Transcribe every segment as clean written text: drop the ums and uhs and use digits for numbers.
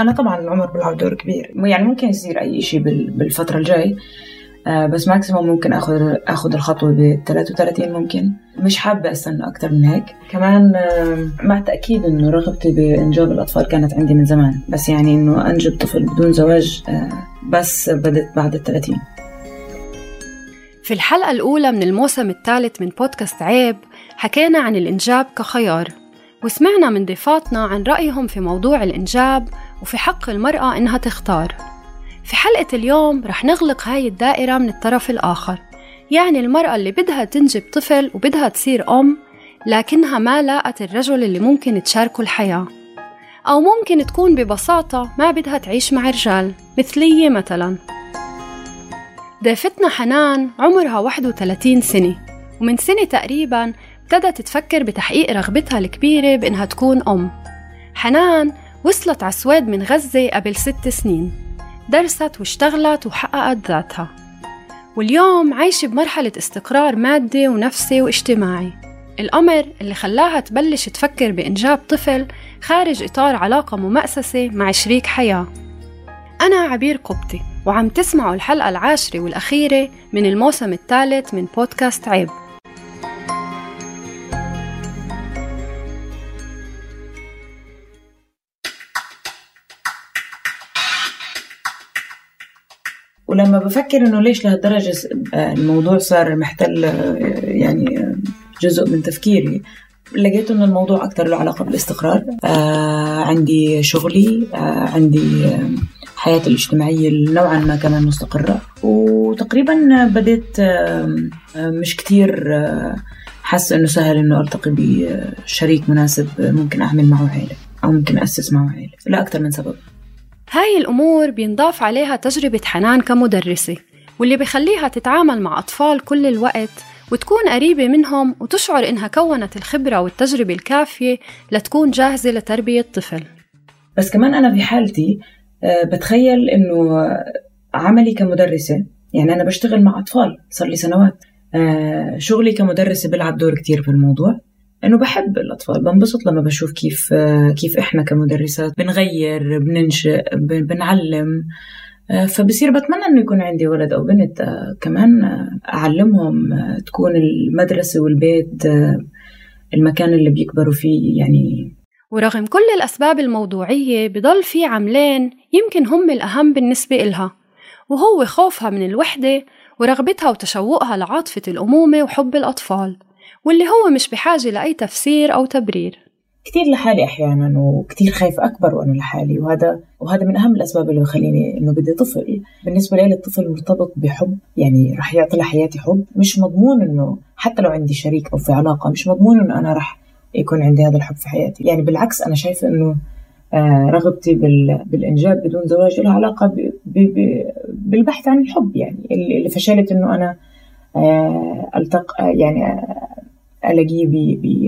أنا طبعاً العمر بيلعب دور كبير، يعني ممكن يصير أي شيء بالفترة الجاي، بس ماكسيموم ممكن أخذ الخطوة ب33. ممكن مش حابة أستنى أكتر من هيك. كمان مع تأكيد إنه رغبتي بإنجاب الأطفال كانت عندي من زمان، بس يعني إنه أنجب طفل بدون زواج بس بدت بعد 30. في الحلقة الأولى من الموسم الثالث من بودكاست عيب حكينا عن الإنجاب كخيار، وسمعنا من ضيفاتنا عن رأيهم في موضوع الإنجاب وفي حق المرأة إنها تختار. في حلقة اليوم رح نغلق هاي الدائرة من الطرف الآخر، يعني المرأة اللي بدها تنجب طفل وبدها تصير أم، لكنها ما لاقت الرجل اللي ممكن تشاركه الحياة، أو ممكن تكون ببساطة ما بدها تعيش مع رجال، مثلية مثلاً. ضيفتنا حنان عمرها 31 سنة، ومن سنة تقريباً ابتدت تفكر بتحقيق رغبتها الكبيرة بإنها تكون أم. حنان وصلت عالسويد من غزة قبل 6 سنين، درست واشتغلت وحققت ذاتها، واليوم عايشة بمرحلة استقرار مادي ونفسي واجتماعي، الأمر اللي خلاها تبلش تفكر بإنجاب طفل خارج إطار علاقة ممأسسة مع شريك حياة. أنا عبير قبطي، وعم تسمعوا الحلقة 10 والأخيرة من الموسم 3 من بودكاست عيب. ولما بفكر إنه ليش لهالدرجة الموضوع صار محتل يعني جزء من تفكيري، لقيت إنه الموضوع أكتر له علاقة بالاستقرار. عندي شغلي، عندي حياتي الاجتماعية نوعاً ما كمان مستقرة، وتقريباً بديت مش كتير حاسة إنه سهل إنه أرتقي بشريك مناسب ممكن أعمل معه عائلة أو ممكن أسس معه عائلة لأكتر من سبب. هاي الأمور بينضاف عليها تجربة حنان كمدرسة، واللي بيخليها تتعامل مع أطفال كل الوقت وتكون قريبة منهم، وتشعر إنها كونت الخبرة والتجربة الكافية لتكون جاهزة لتربية طفل. بس كمان أنا في حالتي بتخيل إنه عملي كمدرسة، يعني أنا بشتغل مع أطفال صار لي سنوات، شغلي كمدرسة بلعب دور كتير في الموضوع، إنه بحب الأطفال، بنبسط لما بشوف كيف إحنا كمدرسات بنغير، بننشئ، بنعلم. فبصير بتمنى إنه يكون عندي ولد أو بنت كمان أعلمهم، تكون المدرسة والبيت المكان اللي بيكبروا فيه يعني. ورغم كل الأسباب الموضوعية بضل في عملين يمكن هم الأهم بالنسبة إلها، وهو خوفها من الوحدة ورغبتها وتشوقها لعاطفة الأمومة وحب الأطفال، واللي هو مش بحاجة لأي تفسير أو تبرير. كتير لحالي أحياناً، وكتير خايف أكبر وأنا لحالي، وهذا من أهم الأسباب اللي بخليني إنه بدي طفل. بالنسبة لي الطفل مرتبط بحب، يعني رح يعطي لحياتي حب، مش مضمون إنه حتى لو عندي شريك أو في علاقة مش مضمون إنه أنا رح يكون عندي هذا الحب في حياتي. يعني بالعكس أنا شايفة إنه رغبتي بالإنجاب بدون زواج لها علاقة بالبحث عن الحب، يعني اللي فشلت إنه أنا ألاقيه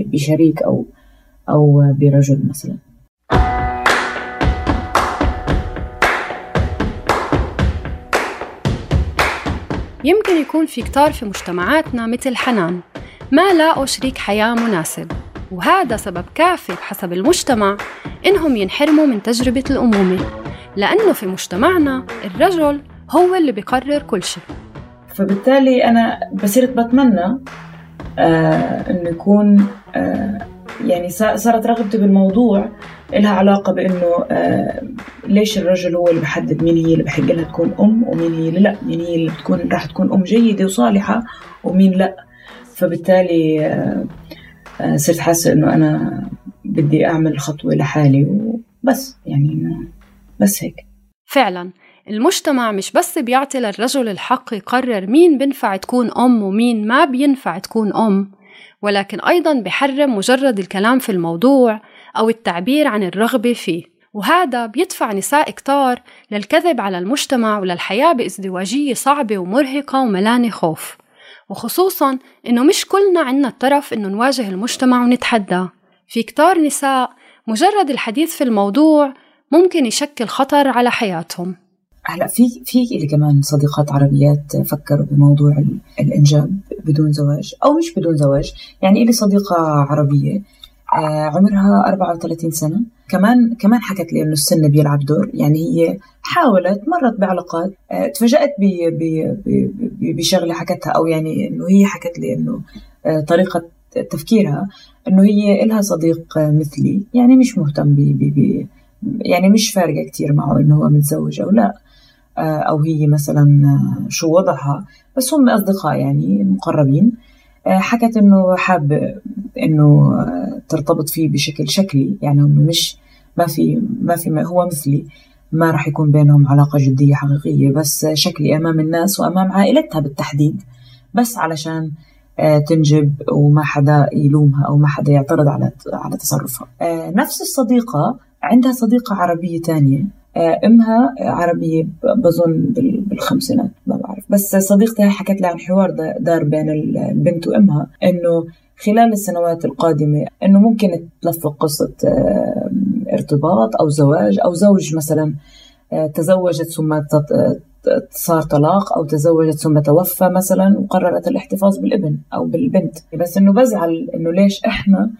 بشريك أو برجل مثلا. يمكن يكون في كتار في مجتمعاتنا مثل حنان ما لاقوا شريك حياة مناسب، وهذا سبب كافي بحسب المجتمع إنهم ينحرموا من تجربة الأمومة، لأنه في مجتمعنا الرجل هو اللي بيقرر كل شيء. فبالتالي أنا بصيرت بتمنى إنه يكون يعني صارت رغبتي بالموضوع إلها علاقة بإنه ليش الرجل هو اللي بحدد مين هي اللي بحق لها تكون أم ومين هي اللي لأ، مين هي اللي راح تكون أم جيدة وصالحة ومين لأ. فبالتالي صرت حاسة إنه أنا بدي أعمل خطوة لحالي وبس، يعني بس هيك. فعلاً المجتمع مش بس بيعطي للرجل الحق يقرر مين بينفع تكون أم ومين ما بينفع تكون أم، ولكن أيضاً بيحرم مجرد الكلام في الموضوع أو التعبير عن الرغبة فيه، وهذا بيدفع نساء كتار للكذب على المجتمع وللحياة بإزدواجية صعبة ومرهقة وملانة خوف، وخصوصاً إنه مش كلنا عنا الطرف إنه نواجه المجتمع ونتحدى. في كتار نساء مجرد الحديث في الموضوع ممكن يشكل خطر على حياتهم. هلا في اللي كمان صديقات عربيات فكروا بموضوع الإنجاب بدون زواج أو مش بدون زواج. يعني إلي صديقة عربية عمرها 34 سنة، كمان حكت لي إنه السن بيلعب دور. يعني هي حاولت، مرت بعلاقات، تفاجأت بشغلة حكتها، أو يعني إنه هي حكت لي إنه طريقة تفكيرها إنه هي إلها صديق مثلي، يعني مش مهتم ب يعني مش فارقة كتير معه إنه هو متزوج أو لا، أو هي مثلا شو وضعها، بس هم أصدقاء يعني مقربين. حكت إنه حاب إنه ترتبط فيه بشكل شكلي، يعني هم مش ما هو مثلي، ما راح يكون بينهم علاقة جدية حقيقية، بس شكلي أمام الناس وأمام عائلتها بالتحديد، بس علشان تنجب وما حدا يلومها أو ما حدا يعترض على تصرفها. نفس الصديقة عندها صديقة عربية تانية، أمها عربية بظن بالخمسينات، ما بعرف، بس صديقتها حكت لها عن حوار دار بين البنت وأمها إنه خلال السنوات القادمة إنه ممكن تلفق قصة ارتباط أو زواج، أو زوج مثلا تزوجت ثم صار طلاق، أو تزوجت ثم توفى مثلا وقررت الاحتفاظ بالابن أو بالبنت. بس إنه بزعل إنه ليش إحنا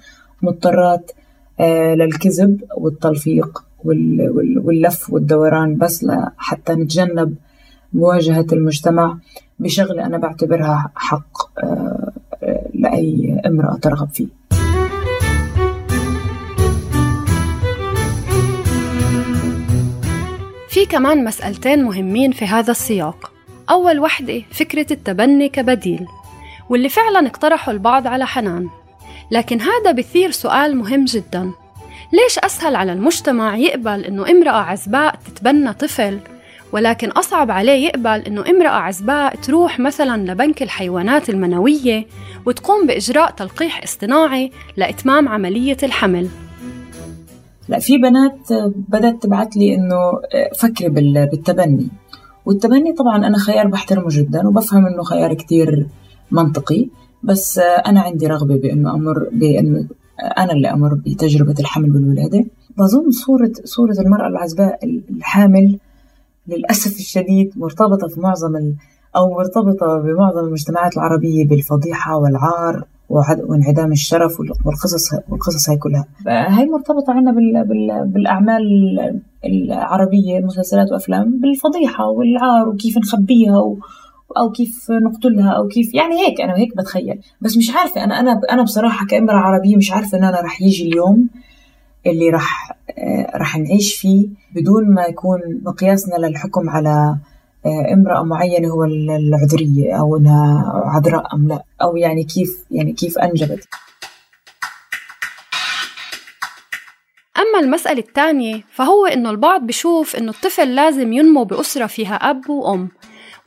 مضطرات للكذب والتلفيق واللف والدوران بس حتى نتجنب مواجهة المجتمع بشغلة أنا بعتبرها حق لأي امرأة ترغب فيه. في كمان مسألتين مهمين في هذا السياق. أول وحدة فكرة التبني كبديل، واللي فعلا اقترحوا البعض على حنان، لكن هذا بيثير سؤال مهم جداً. ليش أسهل على المجتمع يقبل إنه امرأة عزباء تتبنى طفل، ولكن أصعب عليه يقبل إنه امرأة عزباء تروح مثلاً لبنك الحيوانات المنوية وتقوم بإجراء تلقيح اصطناعي لإتمام عملية الحمل؟ لا، في بنات بدأت تبعت لي إنه فكري بالتبني، والتبني طبعاً أنا خيار بحترمه جداً وبفهم إنه خيار كتير منطقي، بس أنا عندي رغبة بأنه أمر بأنه أنا اللي أمر بتجربة الحمل والولادة. بظن صورة المرأة العزباء الحامل للأسف الشديد مرتبطة في مرتبطة بمعظم المجتمعات العربية بالفضيحة والعار وانعدام الشرف والقصص هاي كلها. هاي مرتبطة عنا بالأعمال العربية، مسلسلات وأفلام، بالفضيحة والعار وكيف نخبيها أو كيف نقتلها أو كيف، يعني هيك أنا هيك بتخيل. بس مش عارفة أنا بصراحة كامرأة عربية مش عارفة إن أنا رح يجي اليوم اللي رح نعيش فيه بدون ما يكون مقياسنا للحكم على امرأة معينة هو العذرية، أو إنها عذراء أم لا، أو يعني كيف أنجبت. أما المسألة الثانية فهو إنه البعض بيشوف إنه الطفل لازم ينمو بأسرة فيها أب وأم،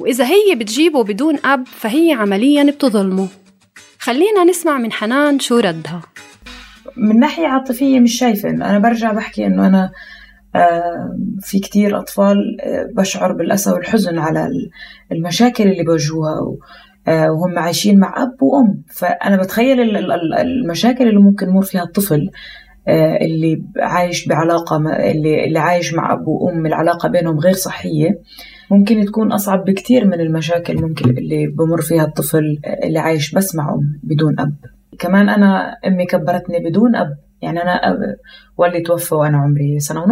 وإذا هي بتجيبه بدون أب فهي عملياً بتظلمه. خلينا نسمع من حنان شو ردها. من ناحية عاطفية مش شايفة، أنا برجع بحكي أنه أنا في كتير أطفال بشعر بالأسى والحزن على المشاكل اللي بواجهوها وهم عايشين مع أب وأم، فأنا بتخيل المشاكل اللي ممكن يمر فيها الطفل اللي عايش بعلاقة، اللي عايش مع أب وأم العلاقة بينهم غير صحية، ممكن تكون أصعب بكتير من المشاكل ممكن اللي بمر فيها الطفل اللي عايش بس مع أم بدون أب. كمان أنا أمي كبرتني بدون أب، يعني أنا والدي توفى وأنا عمري 1.5 سنة،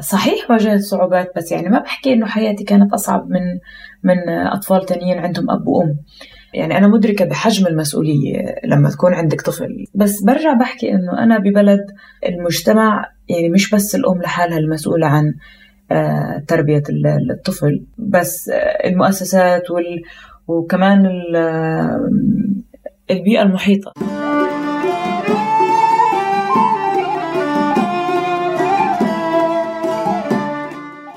صحيح واجهت صعوبات، بس يعني ما بحكي إنه حياتي كانت أصعب من أطفال تانيين عندهم أب وأم. يعني أنا مدركة بحجم المسؤولية لما تكون عندك طفل، بس برجع بحكي إنه أنا ببلد المجتمع يعني مش بس الأم لحالها المسؤولة عن تربية الطفل، بس المؤسسات وكمان البيئة المحيطة.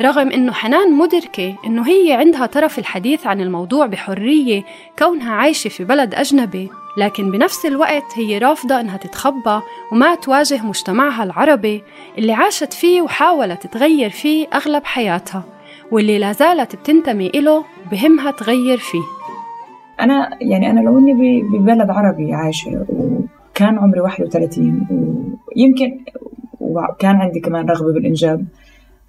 رغم أنه حنان مدركة أنه هي عندها طرف الحديث عن الموضوع بحرية كونها عايشة في بلد أجنبي، لكن بنفس الوقت هي رافضة أنها تتخبى وما تواجه مجتمعها العربي اللي عاشت فيه وحاولت تتغير فيه أغلب حياتها، واللي لازالت بتنتمي إله بهمها تغير فيه. أنا لو أني ببلد عربي عايشة وكان عمري 31 ويمكن وكان عندي كمان رغبة بالإنجاب،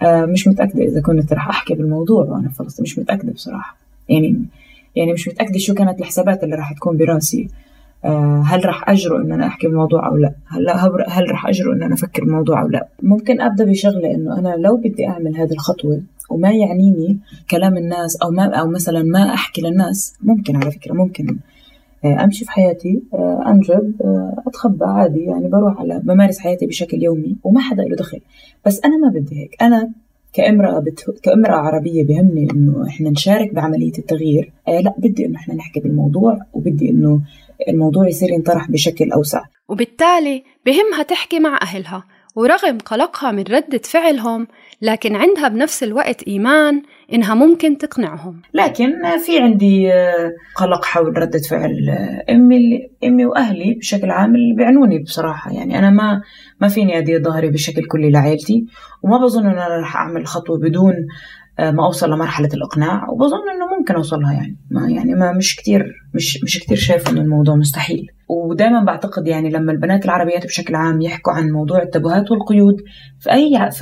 مش متأكدة إذا كنت رح أحكي بالموضوع وأنا في فلسطين، مش متأكدة بصراحة، يعني مش متأكدة شو كانت الحسابات اللي رح تكون براسي. هل رح أجرؤ إن أنا أحكي بالموضوع أو لا؟ هل رح أجرؤ إن أنا أفكر بالموضوع أو لا؟ ممكن أبدأ بشغلة إنه أنا لو بدي أعمل هذه الخطوة وما يعنيني كلام الناس أو مثلا ما أحكي للناس، ممكن على فكرة ممكن أمشي في حياتي، أنجب، أتخبى عادي، يعني بروح على بمارس حياتي بشكل يومي وما حدا له دخل. بس أنا ما بدي هيك. أنا كامرأة عربية بهمني إنه إحنا نشارك بعملية التغيير. لا، بدي إنه إحنا نحكي بالموضوع، وبدي إنه الموضوع يصير ينطرح بشكل أوسع، وبالتالي بهمها تحكي مع أهلها. ورغم قلقها من ردة فعلهم، لكن عندها بنفس الوقت إيمان إنها ممكن تقنعهم. لكن في عندي قلق حول ردة فعل أمي وأهلي بشكل عام اللي بيعنوني بصراحة. يعني أنا ما فيني أدي ظهري بشكل كلي لعائلتي، وما بظن إن أنا رح أعمل خطوة بدون ما أوصل لمرحلة الإقناع، وبظن إنه ممكن أوصلها. يعني مش كتير شايفة إن الموضوع مستحيل. ودائما بعتقد يعني لما البنات العربيات بشكل عام يحكوا عن موضوع التبوهات والقيود في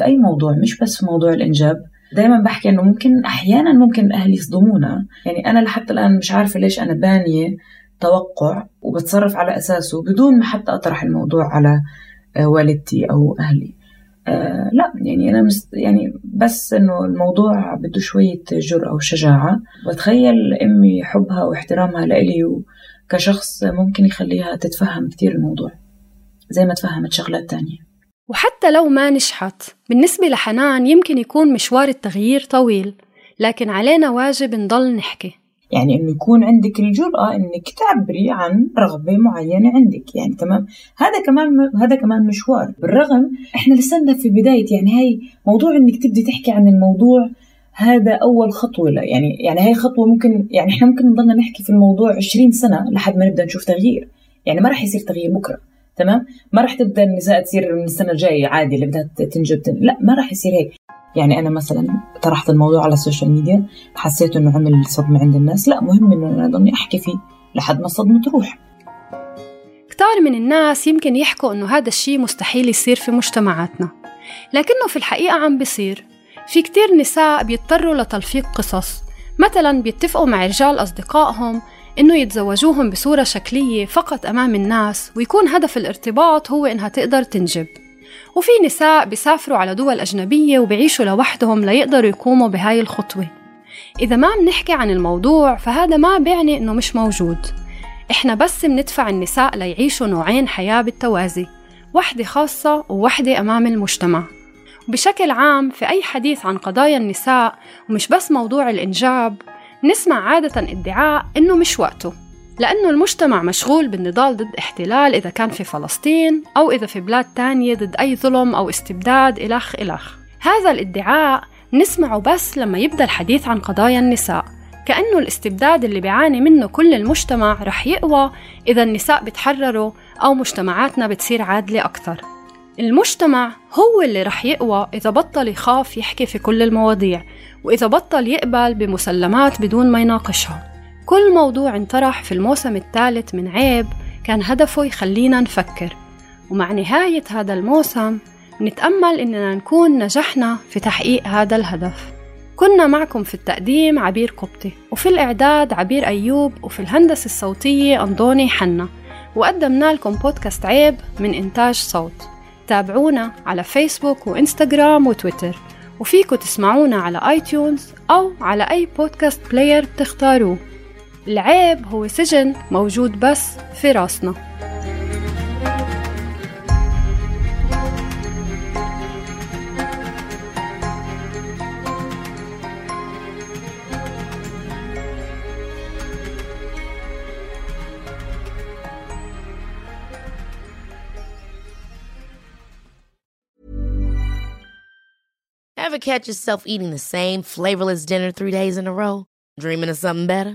أي موضوع، مش بس في موضوع الإنجاب، دائما بحكي إنه أحيانا ممكن أهلي يصدمونا. يعني أنا لحتى الآن مش عارفة ليش أنا بانية توقع وبتصرف على أساسه بدون ما حتى أطرح الموضوع على والدتي أو أهلي. لا يعني أنا بس إنه الموضوع بده شوية جرأة وشجاعة. وتخيل أمي حبها واحترامها لإلي كشخص ممكن يخليها تتفهم كتير الموضوع زي ما تفهمت شغلات تانية. وحتى لو ما نجحت، بالنسبة لحنان يمكن يكون مشوار التغيير طويل، لكن علينا واجب نضل نحكي. يعني إنه يكون عندك الجرأة إنك تعبري عن رغبة معينة عندك، يعني تمام. هذا كمان مشوار. بالرغم إحنا لسنا في بداية، يعني هاي موضوع إنك تبدي تحكي عن الموضوع هذا أول خطوة له. يعني هاي خطوة ممكن، يعني إحنا ممكن نضلنا نحكي في الموضوع 20 سنة لحد ما نبدأ نشوف تغيير. يعني ما رح يصير تغيير بكرة، تمام؟ ما رح تبدأ النساء تصير من السنة الجاية عادي اللي بدها تنجب لا، ما رح يصير هيك. يعني أنا مثلا طرحت الموضوع على السوشيال ميديا، حسيت إنه عمل صدمة عند الناس، لا، مهم إنه أنا ضلني أحكي فيه لحد ما الصدمة تروح. كتار من الناس يمكن يحكوا إنه هذا الشيء مستحيل يصير في مجتمعاتنا، لكنه في الحقيقة عم بيصير. في كتير نساء بيضطروا لتلفيق قصص، مثلا بيتفقوا مع رجال أصدقائهم إنه يتزوجوهم بصورة شكلية فقط أمام الناس، ويكون هدف الارتباط هو إنها تقدر تنجب. وفي نساء بيسافروا على دول أجنبية وبيعيشوا لوحدهم ليقدروا يقوموا بهاي الخطوة. إذا ما منحكي عن الموضوع فهذا ما بيعني إنه مش موجود. إحنا بس مندفع النساء ليعيشوا نوعين حياة بالتوازي، واحدة خاصة وواحدة أمام المجتمع. بشكل عام في أي حديث عن قضايا النساء ومش بس موضوع الإنجاب، نسمع عادة ادعاء إنه مش وقته، لأنه المجتمع مشغول بالنضال ضد احتلال إذا كان في فلسطين، أو إذا في بلاد تانية ضد أي ظلم أو استبداد إلخ. هذا الادعاء نسمعه بس لما يبدأ الحديث عن قضايا النساء، كأنه الاستبداد اللي بيعاني منه كل المجتمع رح يقوى إذا النساء بتحرروا أو مجتمعاتنا بتصير عادلة أكثر. المجتمع هو اللي رح يقوى إذا بطل يخاف يحكي في كل المواضيع، وإذا بطل يقبل بمسلمات بدون ما يناقشها. كل موضوع انطرح في الموسم الثالث من عيب كان هدفه يخلينا نفكر، ومع نهاية هذا الموسم نتأمل إننا نكون نجحنا في تحقيق هذا الهدف. كنا معكم في التقديم عبير قبطي، وفي الإعداد عبير أيوب، وفي الهندسة الصوتية أنضوني حنا. وقدمنا لكم بودكاست عيب من إنتاج صوت. تابعونا على فيسبوك وإنستغرام وتويتر، وفيكوا تسمعونا على آيتيونز أو على أي بودكاست بلاير بتختاروه. العيب هو سجن موجود بس في راسنا. Ever catch yourself eating the same flavorless dinner 3 days in a row? Dreaming of something better?